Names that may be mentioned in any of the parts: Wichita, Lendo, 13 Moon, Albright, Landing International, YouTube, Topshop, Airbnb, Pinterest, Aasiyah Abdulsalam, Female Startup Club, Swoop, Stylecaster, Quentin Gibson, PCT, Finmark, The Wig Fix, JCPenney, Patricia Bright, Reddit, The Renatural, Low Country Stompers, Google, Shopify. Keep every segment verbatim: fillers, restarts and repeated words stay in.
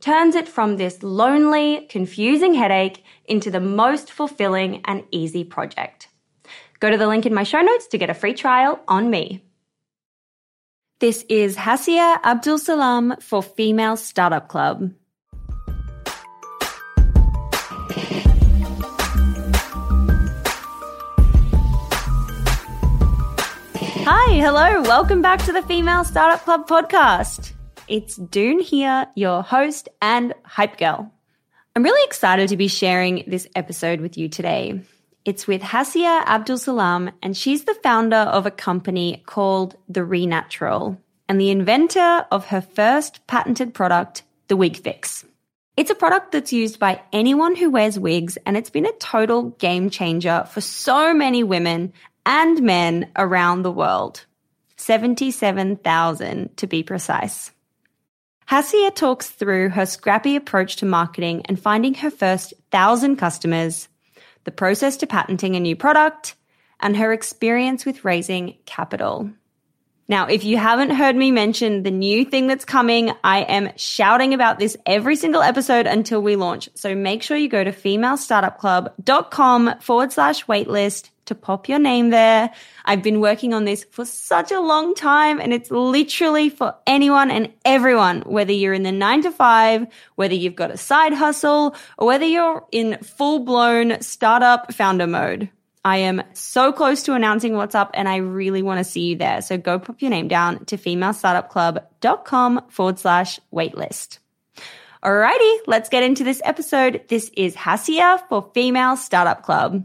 turns it from this lonely, confusing headache into the most fulfilling and easy project. Go to the link in my show notes to get a free trial on me. This is Aasiyah Abdulsalam for Female Startup Club. Hi, hello, welcome back to the Female Startup Club podcast. It's Dune here, your host and hype girl. I'm really excited to be sharing this episode with you today. It's with Aasiyah Abdulsalam, and she's the founder of a company called The Renatural and the inventor of her first patented product, The Wig Fix. It's a product that's used by anyone who wears wigs, and it's been a total game changer for so many women and men around the world, seventy-seven thousand to be precise. Aasiyah talks through her scrappy approach to marketing and finding her first one thousand customers, the process to patenting a new product, and her experience with raising capital. Now, if you haven't heard me mention the new thing that's coming, I am shouting about this every single episode until we launch. So make sure you go to female startup club dot com forward slash waitlist to pop your name there. I've been working on this for such a long time, and it's literally for anyone and everyone, whether you're in the nine to five, whether you've got a side hustle, or whether you're in full-blown startup founder mode. I am so close to announcing what's up, and I really want to see you there. So go pop your name down to female startup club dot com forward slash waitlist. Alrighty, let's get into this episode. This is Aasiyah for Female Startup Club.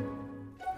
All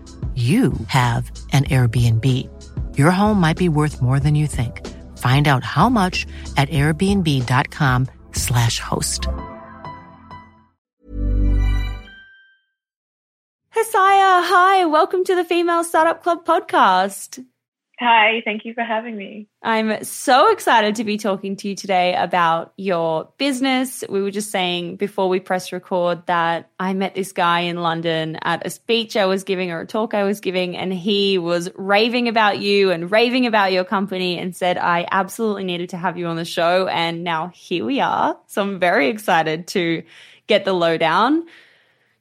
you have an Airbnb. Your home might be worth more than you think. Find out how much at airbnb.com slash host. Aasiyah, hi. Welcome to the Female Startup Club podcast. Hi, thank you for having me. I'm so excited to be talking to you today about your business. We were just saying before we pressed record that I met this guy in London at a speech I was giving or a talk I was giving, and he was raving about you and raving about your company and said, I absolutely needed to have you on the show. And now here we are. So I'm very excited to get the lowdown.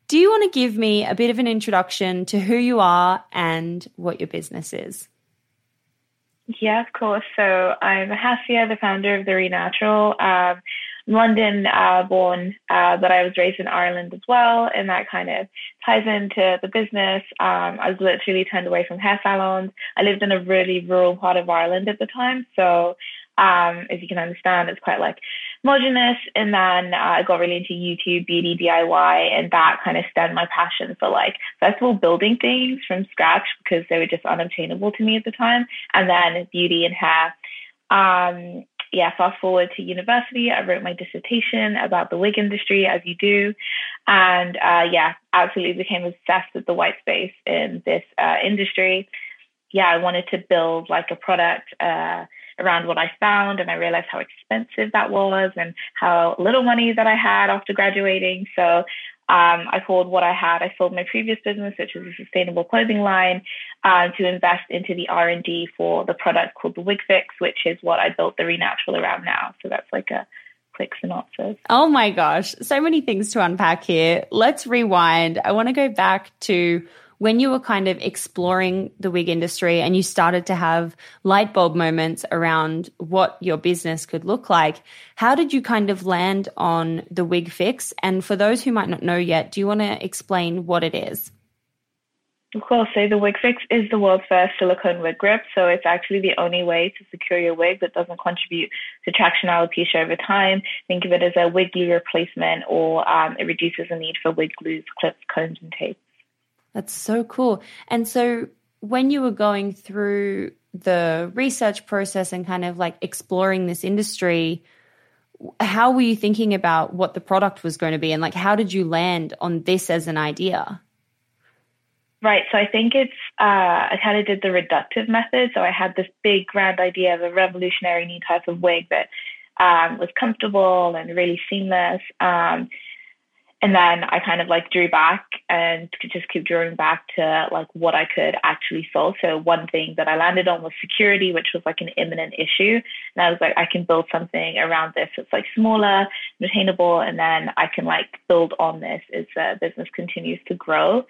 Do you want to give me a bit of an introduction to who you are and what your business is? Yeah, of course. So I'm Aasiyah, the founder of The Renatural. Um, I'm London uh, born, uh, but I was raised in Ireland as well. And that kind of ties into the business. Um, I was literally turned away from hair salons. I lived in a really rural part of Ireland at the time. So um, as you can understand, it's quite like homogenous. And then uh, I got really into YouTube, beauty, D I Y, and that kind of stemmed my passion for, like, first of all, building things from scratch because they were just unobtainable to me at the time, and then beauty and hair. Um, yeah, fast forward to university, I wrote my dissertation about the wig industry, as you do, and uh, yeah, absolutely became obsessed with the white space in this uh, industry. Yeah, I wanted to build, like, a product uh around what I found, and I realized how expensive that was and how little money that I had after graduating. So um, I called what I had. I sold my previous business, which was a sustainable clothing line, uh, to invest into the R and D for the product called The Wig Fix, which is what I built The Renatural around now. So that's like a quick synopsis. Oh my gosh, so many things to unpack here. Let's rewind. I want to go back to when you were kind of exploring the wig industry and you started to have light bulb moments around what your business could look like. How did you kind of land on The Wig Fix? And for those who might not know yet, do you want to explain what it is? Of course. So The Wig Fix is the world's first silicone wig grip. So it's actually the only way to secure your wig that doesn't contribute to traction alopecia over time. Think of it as a wig glue replacement, or um, it reduces the need for wig glues, clips, combs, and tapes. That's so cool. And so when you were going through the research process and kind of like exploring this industry, how were you thinking about what the product was going to be? And like, how did you land on this as an idea? Right. So I think it's, uh, I kind of did the reductive method. So I had this big grand idea of a revolutionary new type of wig that um, was comfortable and really seamless. Um And then I kind of like drew back and could just keep drawing back to like what I could actually solve. So one thing that I landed on was security, which was like an imminent issue. And I was like, I can build something around this that's like smaller, attainable, and then I can like build on this as the business continues to grow.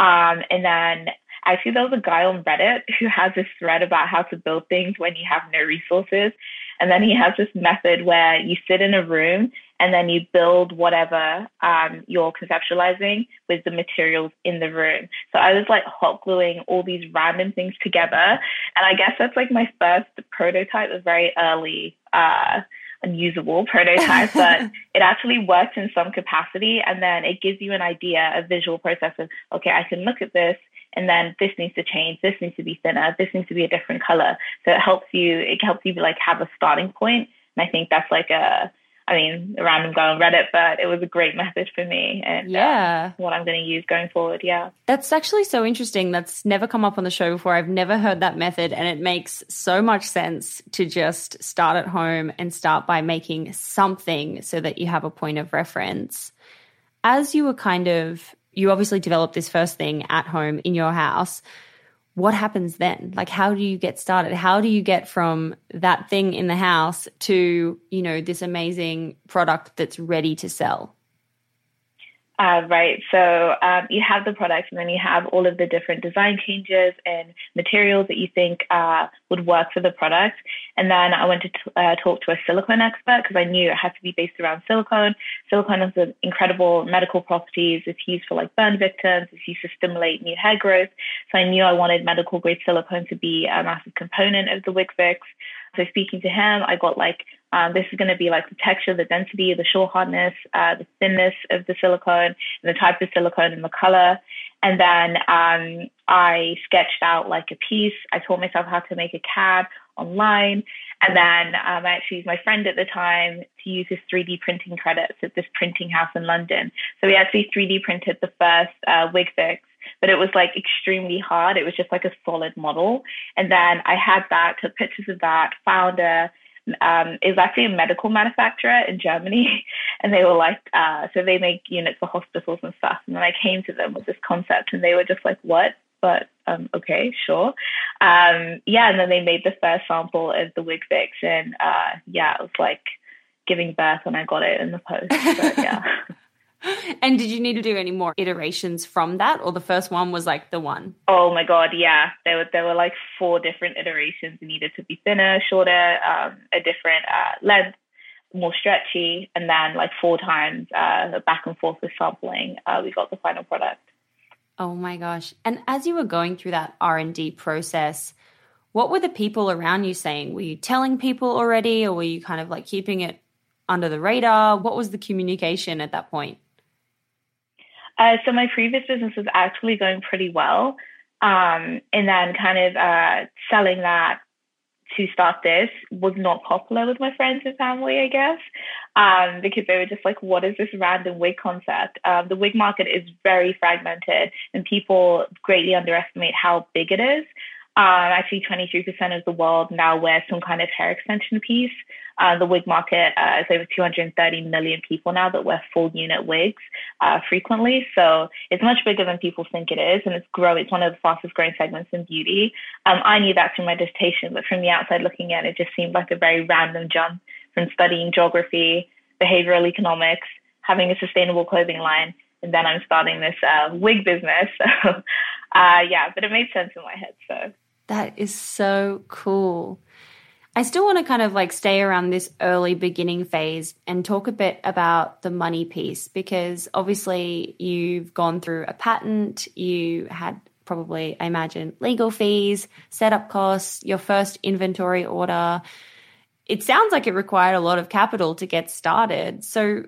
Um, and then actually there was a guy on Reddit who has this thread about how to build things when you have no resources. And then he has this method where you sit in a room and then you build whatever um, you're conceptualizing with the materials in the room. So I was like hot gluing all these random things together. And I guess that's like my first prototype, a very early, uh, unusable prototype, but it actually works in some capacity. And then it gives you an idea, a visual process of, okay, I can look at this, and then this needs to change, this needs to be thinner, this needs to be a different color. So it helps you, it helps you like have a starting point. And I think that's like a, I mean, a random guy on Reddit, but it was a great method for me and yeah. uh, what I'm going to use going forward. Yeah. That's actually so interesting. That's never come up on the show before. I've never heard that method. And it makes so much sense to just start at home and start by making something so that you have a point of reference. As you were kind of you obviously develop this first thing at home in your house. What happens then? Like, how do you get started? How do you get from that thing in the house to, you know, this amazing product that's ready to sell? Uh, right. So um, you have the product, and then you have all of the different design changes and materials that you think uh, would work for the product. And then I went to t- uh, talk to a silicone expert because I knew it had to be based around silicone. Silicone has an incredible medical properties. It's used for like burn victims. It's used to stimulate new hair growth. So I knew I wanted medical grade silicone to be a massive component of the Wig Fix. So speaking to him, I got like, um, this is going to be like the texture, the density, the shore hardness, uh, the thinness of the silicone, and the type of silicone and the color. And then um, I sketched out like a piece. I taught myself how to make a C A D online. And then um, I actually used my friend at the time to use his three D printing credits at this printing house in London. So we actually three D printed the first uh, Wig Fix. But it was like extremely hard. It was just like a solid model. And then I had that, took pictures of that, found a, um, it was actually a medical manufacturer in Germany. And they were like, uh, so they make units for hospitals and stuff. And then I came to them with this concept and they were just like, what? But um, okay, sure. Um, yeah. And then they made the first sample of the Wig Fix. And uh, yeah, it was like giving birth when I got it in the post. But yeah. And did you need to do any more iterations from that, or the first one was like the one? Oh my God, yeah. There were there were like four different iterations. It needed to be thinner, shorter, um, a different uh, length, more stretchy, and then like four times uh, back and forth with sampling, uh, we got the final product. Oh my gosh. And as you were going through that R and D process, what were the people around you saying? Were you telling people already, or were you kind of like keeping it under the radar? What was the communication at that point? Uh, so my previous business was actually going pretty well, um, and then kind of uh, selling that to start this was not popular with my friends and family, I guess, um, because they were just like, what is this random wig concept? Um, the wig market is very fragmented, and people greatly underestimate how big it is. Um, actually, twenty-three percent of the world now wears some kind of hair extension piece. Uh, the wig market uh, is over two hundred thirty million people now that wear full unit wigs uh, frequently. So it's much bigger than people think it is, and it's growing. It's one of the fastest growing segments in beauty. Um, I knew that through my dissertation, but from the outside looking in, it just seemed like a very random jump from studying geography, behavioral economics, having a sustainable clothing line, and then I'm starting this uh, wig business. So uh, yeah, but it made sense in my head. So that is so cool. I still want to kind of like stay around this early beginning phase and talk a bit about the money piece, because obviously you've gone through a patent, you had probably, I imagine, legal fees, setup costs, your first inventory order. It sounds like it required a lot of capital to get started. So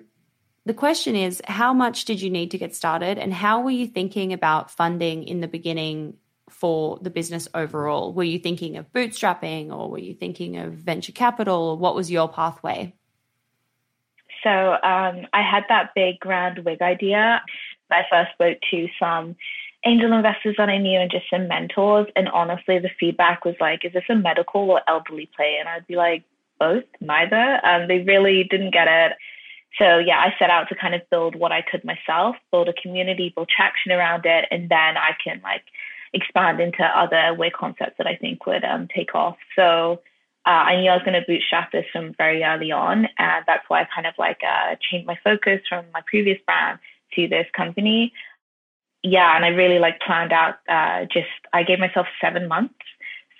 the question is, how much did you need to get started, and how were you thinking about funding in the beginning for the business overall? Were you thinking of bootstrapping, or were you thinking of venture capital, or what was your pathway? So um, I had that big grand wig idea. I first spoke to some angel investors that I knew and just some mentors. And honestly, the feedback was like, is this a medical or elderly play? And I'd be like, both, neither. Um, they really didn't get it. So yeah, I set out to kind of build what I could myself, build a community, build traction around it, and then I can like expand into other wig concepts that I think would um, take off. So uh, I knew I was going to bootstrap this from very early on, and that's why I kind of like uh, changed my focus from my previous brand to this company. Yeah, and I really like planned out. Uh, just I gave myself seven months.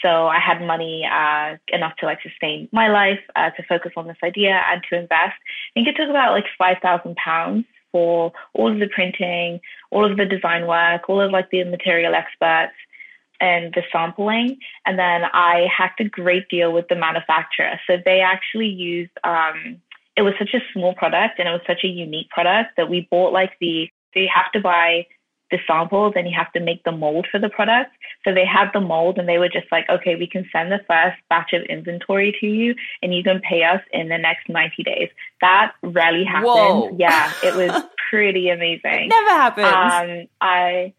So I had money uh, enough to like sustain my life, uh, to focus on this idea and to invest. I think it took about like five thousand pounds for all of the printing, all of the design work, all of like the material experts and the sampling. And then I hacked a great deal with the manufacturer. So they actually used, um, it was such a small product and it was such a unique product that we bought like the, so you have to buy the sample, then you have to make the mold for the product. So they had the mold and they were just like, okay, we can send the first batch of inventory to you and you can pay us in the next ninety days. That rarely happened. Whoa. Yeah, it was pretty amazing. It never happens. Um, I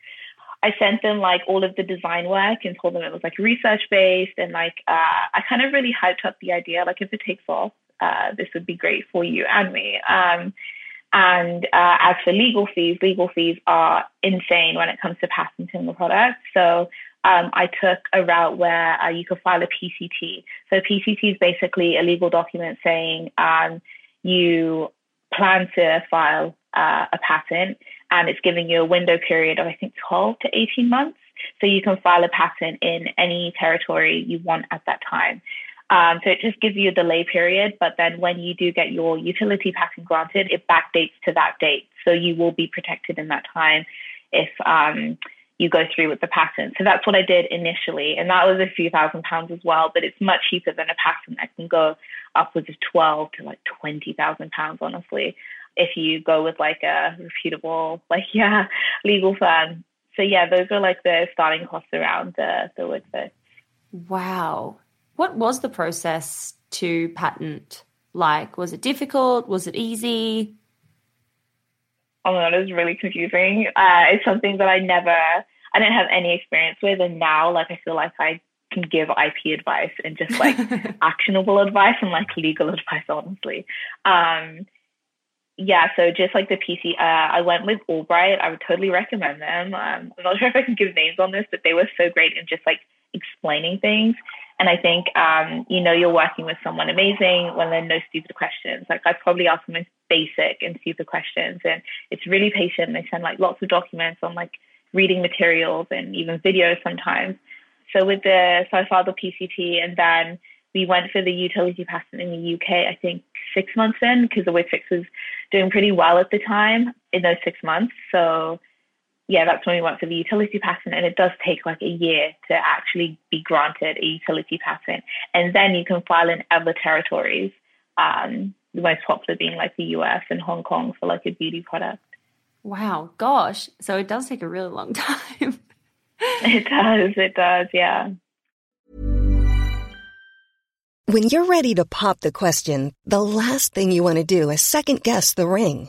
I sent them like all of the design work and told them it was like research based, and like uh, I kind of really hyped up the idea. Like if it takes off, uh, this would be great for you and me. Um, And uh, as for legal fees, legal fees are insane when it comes to patenting the product. So um, I took a route where uh, you could file a P C T. So P C T is basically a legal document saying um, you plan to file uh, a patent, and it's giving you a window period of, I think, twelve to eighteen months. So you can file a patent in any territory you want at that time. Um, so it just gives you a delay period, but then when you do get your utility patent granted, it backdates to that date. So you will be protected in that time if um, you go through with the patent. So that's what I did initially. And that was a few thousand pounds as well, but it's much cheaper than a patent. I can go upwards of twelve to like twenty thousand pounds, honestly, if you go with like a reputable, like, yeah, legal firm. So yeah, those are like the starting costs around the, the Wig Fix. Wow. What was the process to patent like? Was it difficult? Was it easy? Oh my God, it was really confusing. Uh, it's something that I never, I didn't have any experience with. And now, like, I feel like I can give I P advice and just like actionable advice and like legal advice, honestly. Um, yeah, so just like the P C, uh, I went with Albright. I would totally recommend them. Um, I'm not sure if I can give names on this, but they were so great in just like explaining things. And I think, um, you know, you're working with someone amazing when there are no stupid questions. Like, I probably ask the most basic and stupid questions, and it's really patient. They send like lots of documents on like reading materials and even videos sometimes. So with the, so I filed the P C T, and then we went for the utility patent in the U K, I think six months in, because the Wig Fix was doing pretty well at the time in those six months. So yeah, that's when we went for the utility patent, and it does take like a year to actually be granted a utility patent. And then you can file in other territories, um, the most popular being like the U S and Hong Kong for like a beauty product. Wow, gosh. So it does take a really long time. It does, it does, yeah. When you're ready to pop the question, the last thing you want to do is second guess the ring.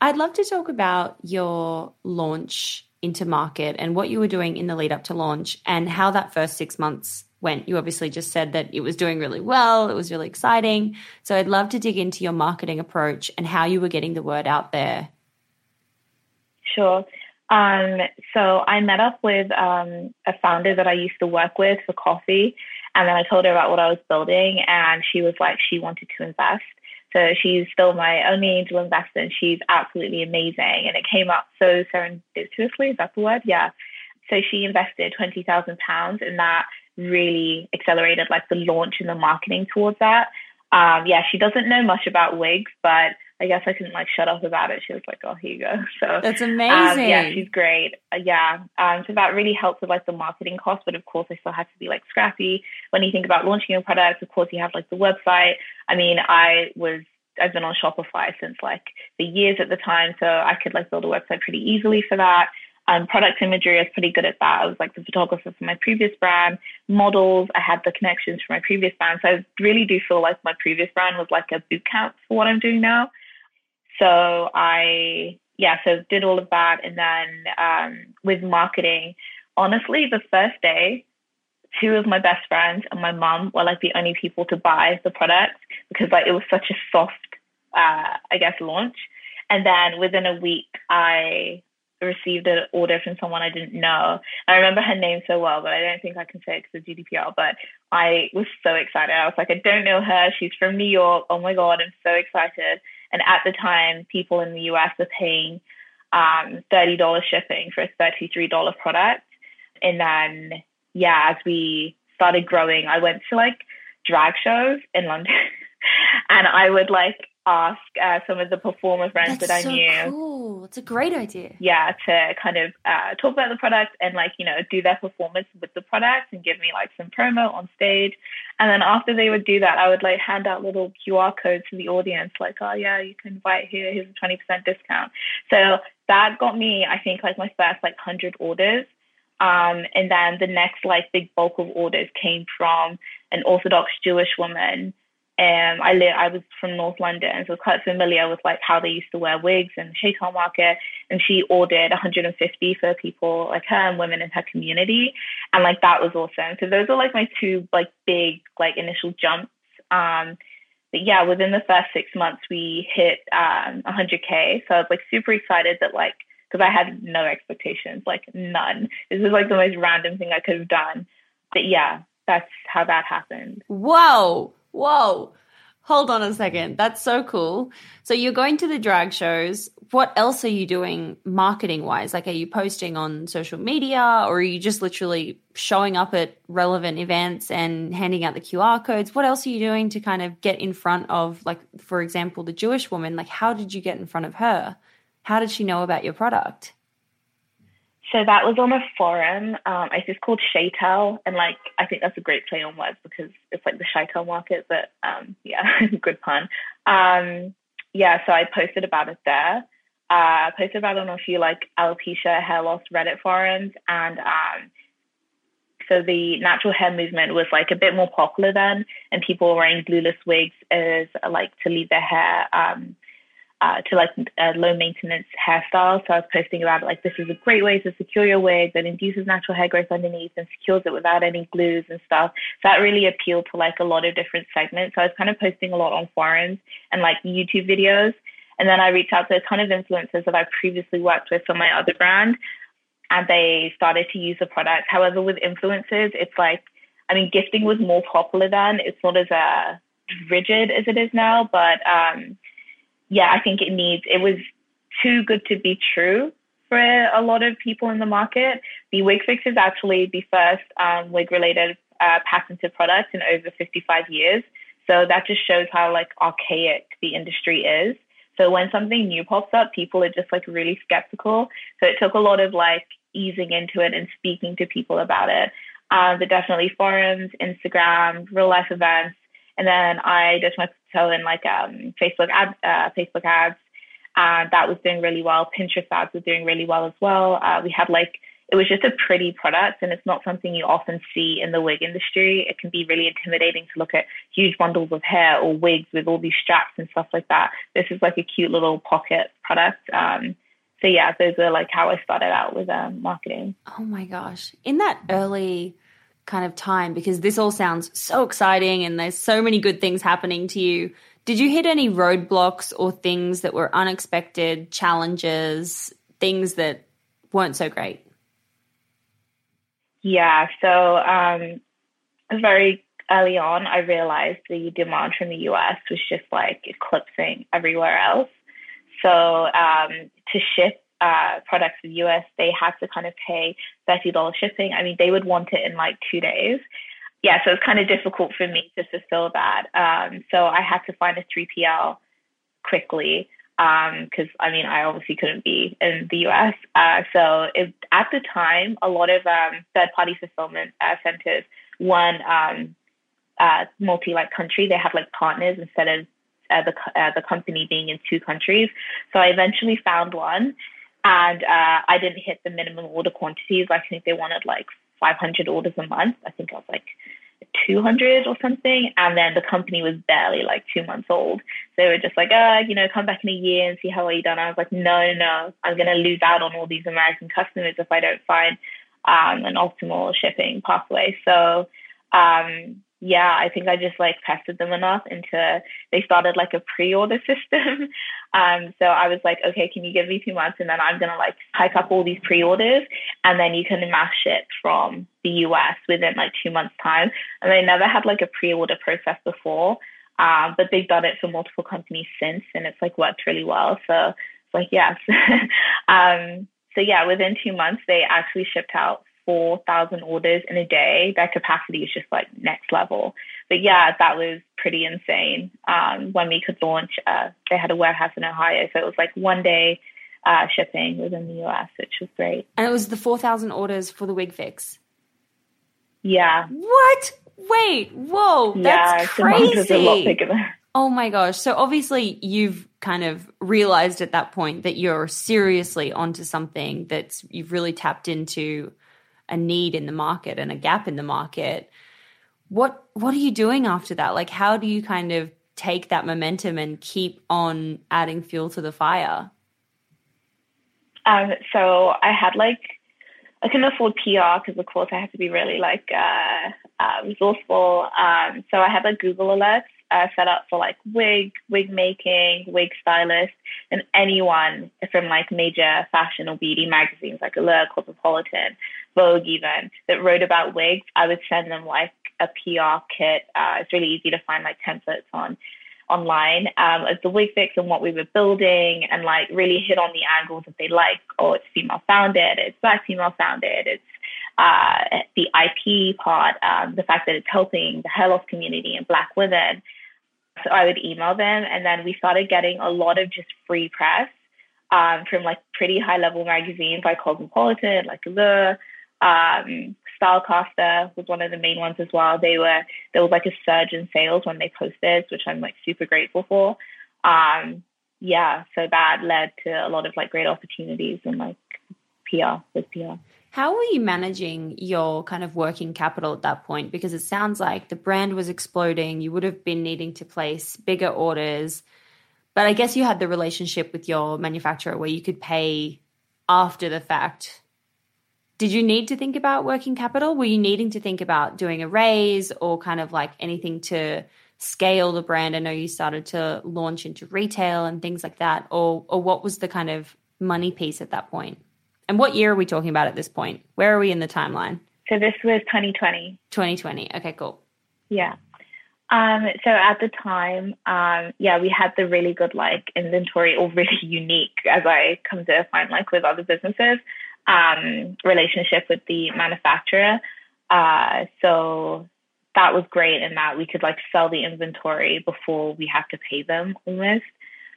I'd love to talk about your launch into market and what you were doing in the lead up to launch and how that first six months went. You obviously just said that it was doing really well. It was really exciting. So I'd love to dig into your marketing approach and how you were getting the word out there. Sure. Um, so I met up with um, a founder that I used to work with for coffee. And then I told her about what I was building, and she was like, she wanted to invest. So she's still my only angel investor, and she's absolutely amazing. And it came up so serendipitously, is that the word? Yeah. So she invested twenty thousand pounds, and that really accelerated like the launch and the marketing towards that. Um, yeah, she doesn't know much about wigs, but I guess I couldn't like shut up about it. She was like, oh, here you go. So that's amazing. Um, yeah, she's great. Uh, yeah. Um, so that really helped with like the marketing cost. But of course, I still had to be like scrappy. When you think about launching your product, of course, you have like the website. I mean, I was, I've been on Shopify since like the years at the time. So I could like build a website pretty easily for that. Um, product imagery, I was pretty good at that. I was like the photographer for my previous brand. Models, I had the connections for my previous brand. So I really do feel like my previous brand was like a boot camp for what I'm doing now. So I, yeah, so did all of that. And then um, with marketing, honestly, the first day, two of my best friends and my mom were like the only people to buy the product because like it was such a soft, uh, I guess, launch. And then within a week, I received an order from someone I didn't know. I remember her name so well, but I don't think I can say it because of G D P R, but I was so excited. I was like, I don't know her. She's from New York. Oh my God, I'm so excited. And at the time, people in the U S are paying um, thirty dollars shipping for a thirty-three dollars product. And then, yeah, as we started growing, I went to like drag shows in London and I would like ask uh, some of the performer friends That's that I so knew. Cool. It's a great idea. Yeah, to kind of uh, talk about the product and like, you know, do their performance with the product and give me like some promo on stage. And then after they would do that, I would like hand out little Q R codes to the audience, like, oh yeah, you can buy it here, here's a twenty percent discount. So that got me, I think, like my first like one hundred orders. Um, and then the next like big bulk of orders came from an Orthodox Jewish woman. Um, I live, I was from North London, so I was quite familiar with like how they used to wear wigs and the Shaitan market. And she ordered one hundred fifty for people like her and women in her community, and like that was awesome. So those are like my two like big like initial jumps. Um, but yeah, within the first six months we hit um, one hundred K. So I was like super excited that like because I had no expectations, like none. This is like the most random thing I could have done. But yeah, that's how that happened. Whoa. Whoa, hold on a second. That's so cool. So you're going to the drag shows. What else are you doing marketing wise? Like, are you posting on social media, or are you just literally showing up at relevant events and handing out the Q R codes? What else are you doing to kind of get in front of, like, for example, the Jewish woman? Like, how did you get in front of her? How did she know about your product? So that was on a forum. Um, it's called Shaitel. And like, I think that's a great play on words because it's like the Shaitel market, but um, yeah, good pun. Um, yeah. So I posted about it there. Uh, I posted about it on a few like alopecia, hair loss, Reddit forums. And um, so the natural hair movement was like a bit more popular then. And people were wearing glueless wigs as like to leave their hair, um, Uh, to like a low maintenance hairstyle. So I was posting about it like, this is a great way to secure your wig that induces natural hair growth underneath and secures it without any glues and stuff. So that really appealed to like a lot of different segments. So I was kind of posting a lot on forums and like YouTube videos. And then I reached out to a ton of influencers that I previously worked with for my other brand, and they started to use the product. However, with influencers, it's like, I mean, gifting was more popular then. It's not as uh, rigid as it is now, but um yeah, I think it needs, it was too good to be true for a lot of people in the market. The Wig Fix is actually the first um, wig-related uh, patented product in over fifty-five years. So that just shows how, like, archaic the industry is. So when something new pops up, people are just, like, really skeptical. So it took a lot of, like, easing into it and speaking to people about it. Um, but definitely forums, Instagram, real-life events. And then I did my so in like um, Facebook ad, uh, Facebook ads, and uh, that was doing really well. Pinterest ads were doing really well as well. Uh, we had like, it was just a pretty product, and it's not something you often see in the wig industry. It can be really intimidating to look at huge bundles of hair or wigs with all these straps and stuff like that. This is like a cute little pocket product. Um, so yeah, those were like how I started out with um, marketing. Oh my gosh. In that early kind of time, because this all sounds so exciting and there's so many good things happening to you, did you hit any roadblocks or things that were unexpected challenges things that weren't so great? Yeah, so um, very early on, I realized the demand from the U S was just like eclipsing everywhere else. So um, to ship uh, products to the U S, they had to kind of pay thirty dollars shipping. I mean, they would want it in like two days. Yeah, so it's kind of difficult for me to fulfill that. Um, so I had to find a three P L quickly because, um, I mean, I obviously couldn't be in the U S. Uh, so it, at the time, a lot of um, third-party fulfillment uh, centers weren't um, uh, multi-like country. They had like partners instead of uh, the, uh, the company being in two countries. So I eventually found one, and uh, I didn't hit the minimum order quantities. I think they wanted like five hundred orders a month. I think I was like two hundred or something. And then the company was barely like two months old. So they were just like, oh, you know, come back in a year and see how well you've done. I was like, no, no, I'm going to lose out on all these American customers if I don't find um, an optimal shipping pathway. So um, yeah, I think I just like pestered them enough into, they started like a pre-order system. Um, so I was like, okay, can you give me two months? And then I'm going to like hike up all these pre-orders, and then you can mass ship from the U S within like two months time. And they never had like a pre-order process before, um, but they've done it for multiple companies since, and it's like worked really well. So it's like, yes. um, so yeah, within two months, they actually shipped out four thousand orders in a day. Their capacity is just like next level. But yeah, that was pretty insane. Um, when we could launch, uh, they had a warehouse in Ohio. So it was like one day uh, shipping within the U S, which was great. And it was the four thousand orders for the Wig Fix? Yeah. What? Wait, whoa, that's yeah, crazy. Was a lot bigger than- oh my gosh. So obviously you've kind of realized at that point that you're seriously onto something that's, you've really tapped into a need in the market and a gap in the market. What what are you doing after that? Like, how do you kind of take that momentum and keep on adding fuel to the fire? Um, so I had like, I couldn't afford P R because of course I had to be really like uh, uh, resourceful. Um, so I had like Google Alerts uh, set up for like wig, wig making, wig stylists, and anyone from like major fashion or beauty magazines like Allure, Cosmopolitan, Vogue even, that wrote about wigs. I would send them like a P R kit. Uh, it's really easy to find like templates on online um, of the Wig Fix and what we were building, and like really hit on the angles that they like. Oh, it's female founded, it's Black female founded, it's uh, the I P part, um, the fact that it's helping the hair loss community and Black women. So I would email them, and then we started getting a lot of just free press um, from like pretty high level magazines like Cosmopolitan, like Allure. Um, Stylecaster was one of the main ones as well. They were, there was like a surge in sales when they posted, which I'm like super grateful for. Um, yeah, so that led to a lot of like great opportunities and like P R with P R. How were you managing your kind of working capital at that point? Because it sounds like the brand was exploding. You would have been needing to place bigger orders, but I guess you had the relationship with your manufacturer where you could pay after the fact. Did you need to think about working capital? Were you needing to think about doing a raise or kind of like anything to scale the brand? I know you started to launch into retail and things like that. Or, or what was the kind of money piece at that point? And what year are we talking about at this point? Where are we in the timeline? So this was twenty twenty. twenty twenty. Okay, cool. Yeah. Um, so at the time, um, yeah, we had the really good like inventory, or really unique, as I come to find like with other businesses, Um, relationship with the manufacturer. Uh, so that was great in that we could like sell the inventory before we had to pay them almost.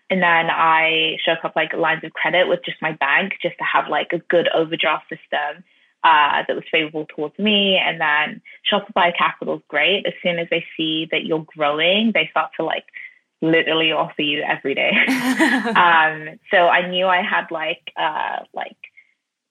And then I shook up like lines of credit with just my bank just to have like a good overdraft system uh, that was favorable towards me. And then Shopify Capital is great. As soon as they see that you're growing, they start to like literally offer you every day. um, so I knew I had like uh, like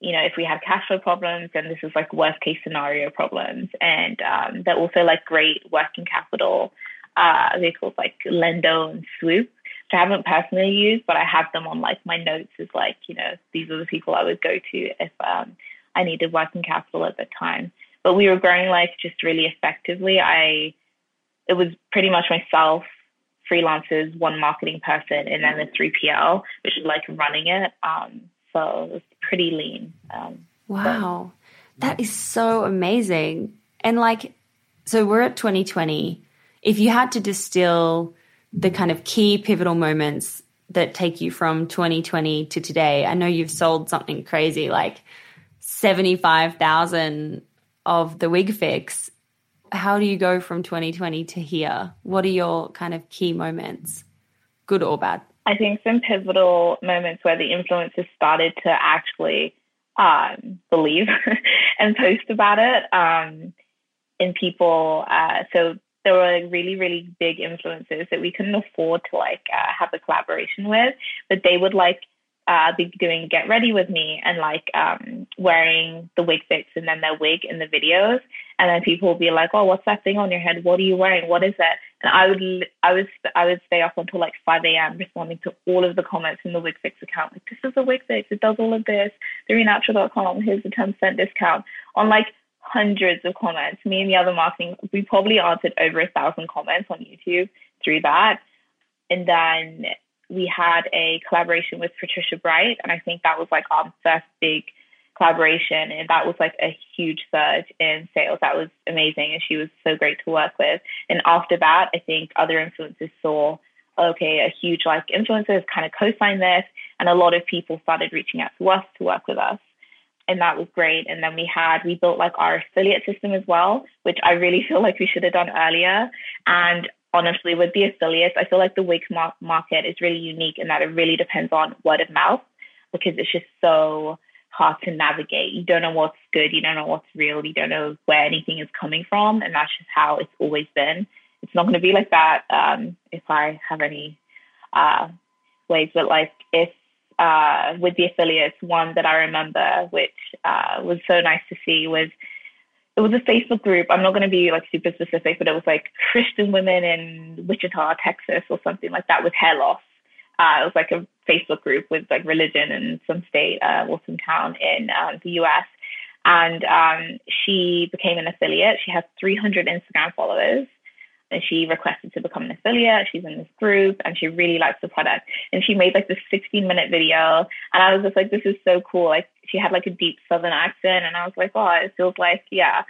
you know, if we had cash flow problems, then this is like worst case scenario problems. And um, they're also like great working capital uh, vehicles like Lendo and Swoop, which I haven't personally used, but I have them on like my notes as like, you know, these are the people I would go to if um, I needed working capital at the time. But we were growing like just really effectively. I, it was pretty much myself, freelancers, one marketing person, and then the three P L, which is like running it. Um, So it was pretty lean. Um, wow. So. That is so amazing. And like, so we're at twenty twenty. If you had to distill the kind of key pivotal moments that take you from twenty twenty to today, I know you've sold something crazy, like seventy-five thousand of the Wig Fix. How do you go from twenty twenty to here? What are your kind of key moments, good or bad? I think some pivotal moments where the influencers started to actually um, believe and post about it um, in people. Uh, so there were like really, really big influencers that we couldn't afford to like uh, have a collaboration with, but they would like uh, be doing Get Ready With Me and like um, wearing the Wig Fix and then their wig in the videos. And then people will be like, oh, what's that thing on your head? What are you wearing? What is that? And I would I would, I would stay up until like five a.m. responding to all of the comments in the Wig Fix account. Like, this is the Wig Fix. It does all of this. the renatural dot com. Here's a ten percent discount. On like hundreds of comments. Me and the other marketing, we probably answered over a thousand comments on YouTube through that. And then we had a collaboration with Patricia Bright. And I think that was like our first big collaboration, and that was like a huge surge in sales. That was amazing, and she was so great to work with. And after that, I think other influencers saw, okay, a huge like influencers kind of co-signed this, and a lot of people started reaching out to us to work with us, and that was great. And then we had we built like our affiliate system as well, which I really feel like we should have done earlier. And honestly, with the affiliates, I feel like the wig mar- market is really unique in that it really depends on word of mouth, because it's just so hard to navigate. You don't know what's good, you don't know what's real, you don't know where anything is coming from, and that's just how it's always been. It's not going to be like that um if I have any uh ways, but like if uh with the affiliates, one that I remember which uh was so nice to see was it was a Facebook group. I'm not going to be like super specific, but it was like Christian women in Wichita, Texas or something like that with hair loss. Uh, it was like a Facebook group with like religion and some state uh, or some town in um, the U S. And um, she became an affiliate. She has three hundred Instagram followers, and she requested to become an affiliate. She's in this group, and she really likes the product. And she made like this sixteen minute video. And I was just like, this is so cool. Like she had like a deep Southern accent, and I was like, oh, it feels like, yeah.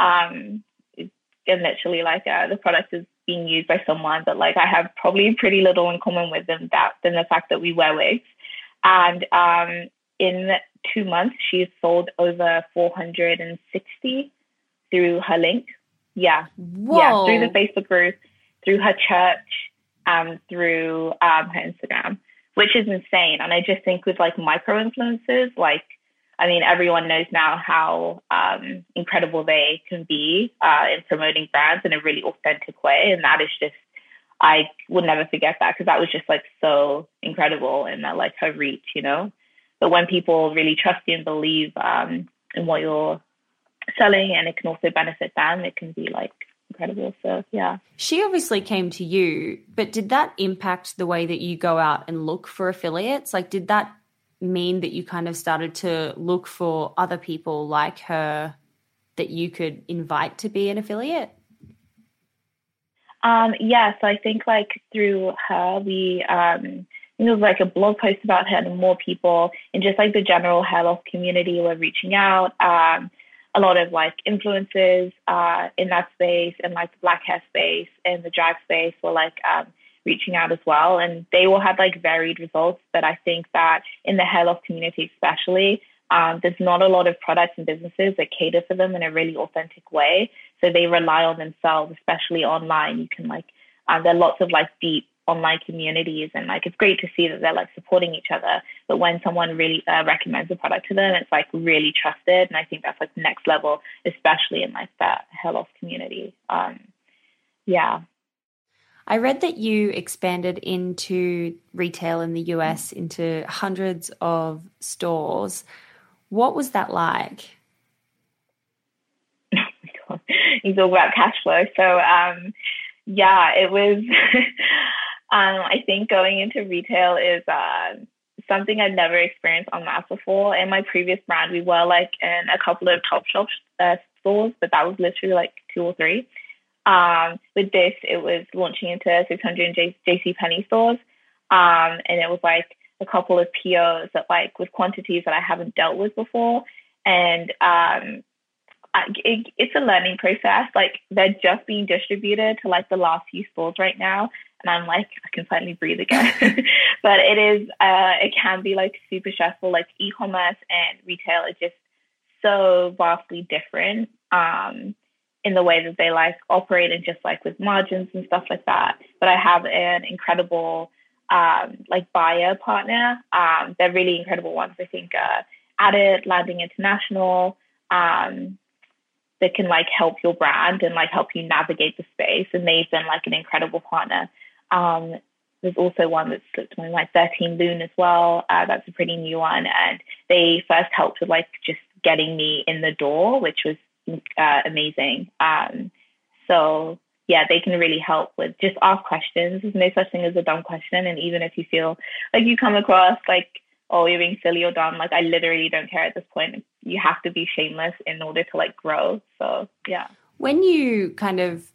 Um, and literally like uh, the product is being used by someone that like I have probably pretty little in common with them that than the fact that we wear wigs. And um, in two months, she's sold over four hundred sixty through her link. Yeah. Whoa. Yeah, through the Facebook group, through her church, um, through um, her Instagram, which is insane. And I just think with like micro-influencers, like, I mean, everyone knows now how um, incredible they can be uh, in promoting brands in a really authentic way. And that is just, I would never forget that, because that was just like so incredible in that, like her reach, you know. But when people really trust you and believe um, in what you're selling, and it can also benefit them, it can be like incredible. So, yeah. She obviously came to you, but did that impact the way that you go out and look for affiliates? Like, did that mean that you kind of started to look for other people like her that you could invite to be an affiliate? Um, yeah, so I think like through her, we, um, it was like a blog post about her, and more people and just like the general hair loss community were reaching out. Um, a lot of like influencers uh, in that space, and like the black hair space and the drag space were like, um, reaching out as well, and they all had like varied results. But I think that in the hair loss community especially, um, there's not a lot of products and businesses that cater for them in a really authentic way, so they rely on themselves, especially online. You can like um, there are lots of like deep online communities, and like it's great to see that they're like supporting each other, but when someone really uh, recommends a product to them, it's like really trusted. And I think that's like next level, especially in like that hair loss community. um yeah I read that you expanded into retail in the U S, into hundreds of stores. What was that like? Oh my God. You talk about cash flow. So, um, yeah, it was, um, I think going into retail is uh, something I'd never experienced en masse before. In my previous brand, we were like in a couple of Topshop uh, stores, but that was literally like two or three. Um, with this, it was launching into six hundred J- JCPenney stores. Um, and it was like a couple of P Os that like with quantities that I haven't dealt with before. And um, I, it, it's a learning process. Like they're just being distributed to like the last few stores right now. And I'm like, I can finally breathe again. But it is, uh, it can be like super stressful. Like e-commerce and retail are just so vastly different um, in the way that they like operate and just like with margins and stuff like that. But I have an incredible um, like buyer partner. Um, they're really incredible ones. I think uh, Added, Landing International, um, that can like help your brand and like help you navigate the space. And they've been like an incredible partner. Um, there's also one that's slipped my mind, like thirteen Moon as well. Uh, that's a pretty new one. And they first helped with like just getting me in the door, which was uh, amazing. Um, so yeah, they can really help with just ask questions. There's no such thing as a dumb question. And even if you feel like you come across like, oh, you're being silly or dumb, like I literally don't care at this point. You have to be shameless in order to like grow. So yeah. When you kind of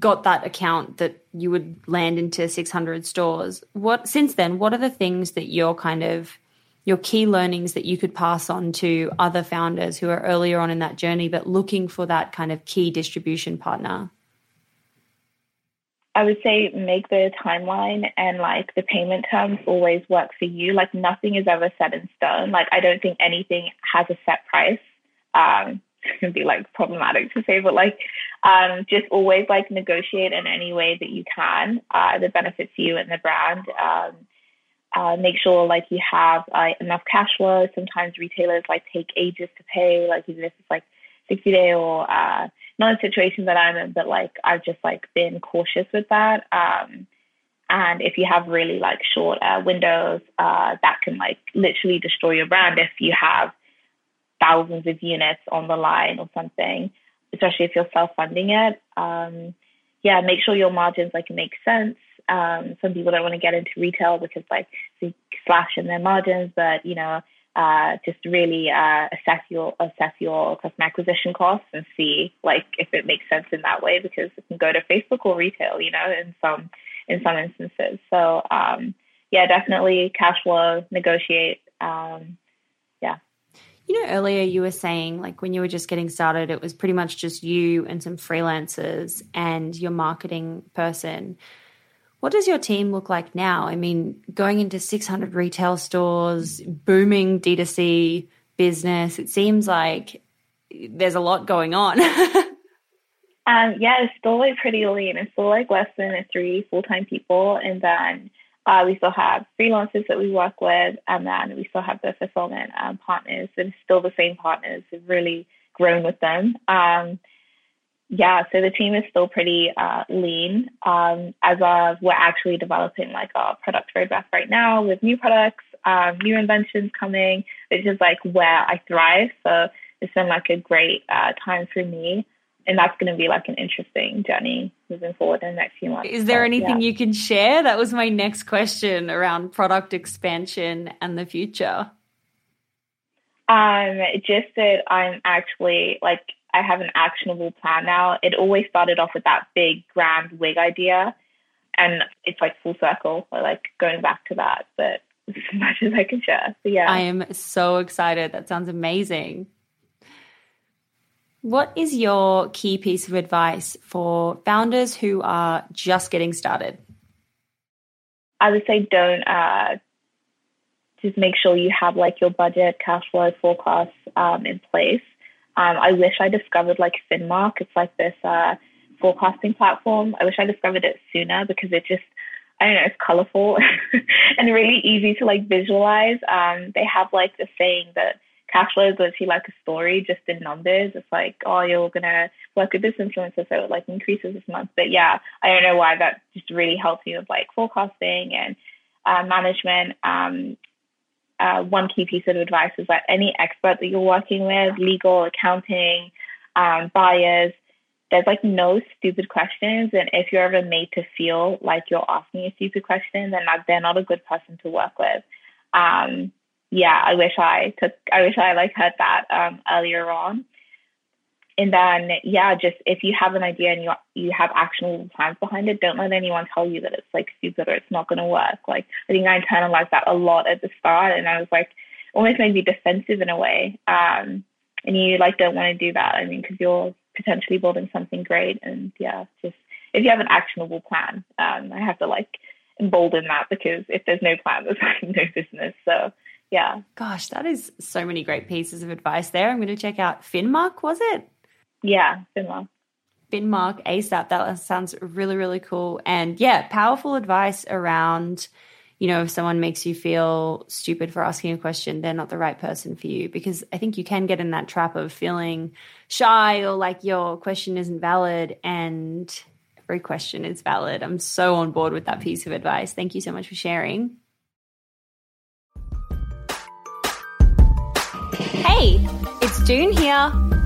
got that account that you would land into six hundred stores, what since then, what are the things that you're kind of your key learnings that you could pass on to other founders who are earlier on in that journey, but looking for that kind of key distribution partner? I would say make the timeline and like the payment terms always work for you. Like nothing is ever set in stone. Like I don't think anything has a set price. Um, it can be like problematic to say, but like um, just always like negotiate in any way that you can uh, that benefits you and the brand. Um, uh, make sure like you have uh, enough cash flow. Sometimes retailers like take ages to pay. Like even if it's like sixty day or uh, not a situation that I'm in, but like I've just like been cautious with that. Um, and if you have really like short uh, windows, uh, that can like literally destroy your brand if you have thousands of units on the line or something, especially if you're self-funding it. Um, yeah, make sure your margins like make sense. Um, some people don't want to get into retail because like they slash in their margins, but you know, Uh, just really uh, assess your assess your customer acquisition costs and see like if it makes sense in that way, because it can go to Facebook or retail, you know, in some in some instances. So um, yeah, definitely cash flow, negotiate. Um, yeah, you know, earlier you were saying like when you were just getting started, it was pretty much just you and some freelancers and your marketing person. What does your team look like now? I mean, going into six hundred retail stores, booming D two C business, it seems like there's a lot going on. um, yeah, it's still like pretty lean. It's still like less than three full-time people. And then uh, we still have freelancers that we work with. And then we still have the fulfillment um, partners. And still the same partners. We've really grown with them. Um Yeah, so the team is still pretty uh, lean. Um, as of we're actually developing like our product roadmap right now with new products, um, new inventions coming, which is like where I thrive. So it's been like a great uh, time for me, and that's going to be like an interesting journey moving forward in the next few months. Is there so, anything yeah. you can share? That was my next question around product expansion and the future. Um, just that I'm actually like. I have an actionable plan now. It always started off with that big grand wig idea, and it's like full circle, or like going back to that, but as much as I can share. So yeah. I am so excited. That sounds amazing. What is your key piece of advice for founders who are just getting started? I would say don't uh, just make sure you have like your budget, cash flow, forecasts um, in place. Um, I wish I discovered like Finmark. It's like this uh, forecasting platform. I wish I discovered it sooner because it just, I don't know, it's colorful and really easy to like visualize. Um, they have like the saying that cash flow is literally like a story just in numbers. It's like, oh, you're going to work with this influencer, so it like increases this month. But yeah, I don't know why that just really helps me with like forecasting and uh, management. Um, Uh, one key piece of advice is that any expert that you're working with, legal, accounting, um, buyers, there's like no stupid questions. And if you're ever made to feel like you're asking a stupid question, then not, they're not a good person to work with. Um, yeah, I wish I took, I wish I like heard that um, earlier on. And then, yeah, just if you have an idea and you you have actionable plans behind it, don't let anyone tell you that it's like stupid or it's not going to work. Like, I think I internalized that a lot at the start, and I was like, almost made me defensive in a way. Um, and you like don't want to do that. I mean, because you're potentially building something great. And yeah, just if you have an actionable plan, um, I have to like embolden that, because if there's no plan, there's like no business. So. Yeah. Gosh, that is so many great pieces of advice there. I'm going to check out Finmark, was it? Yeah, Finmark. Finmark ASAP. That sounds really, really cool. And yeah, powerful advice around, you know, if someone makes you feel stupid for asking a question, they're not the right person for you, because I think you can get in that trap of feeling shy or like your question isn't valid, and every question is valid. I'm so on board with that piece of advice. Thank you so much for sharing. Hey, it's June here.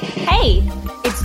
Hey, it's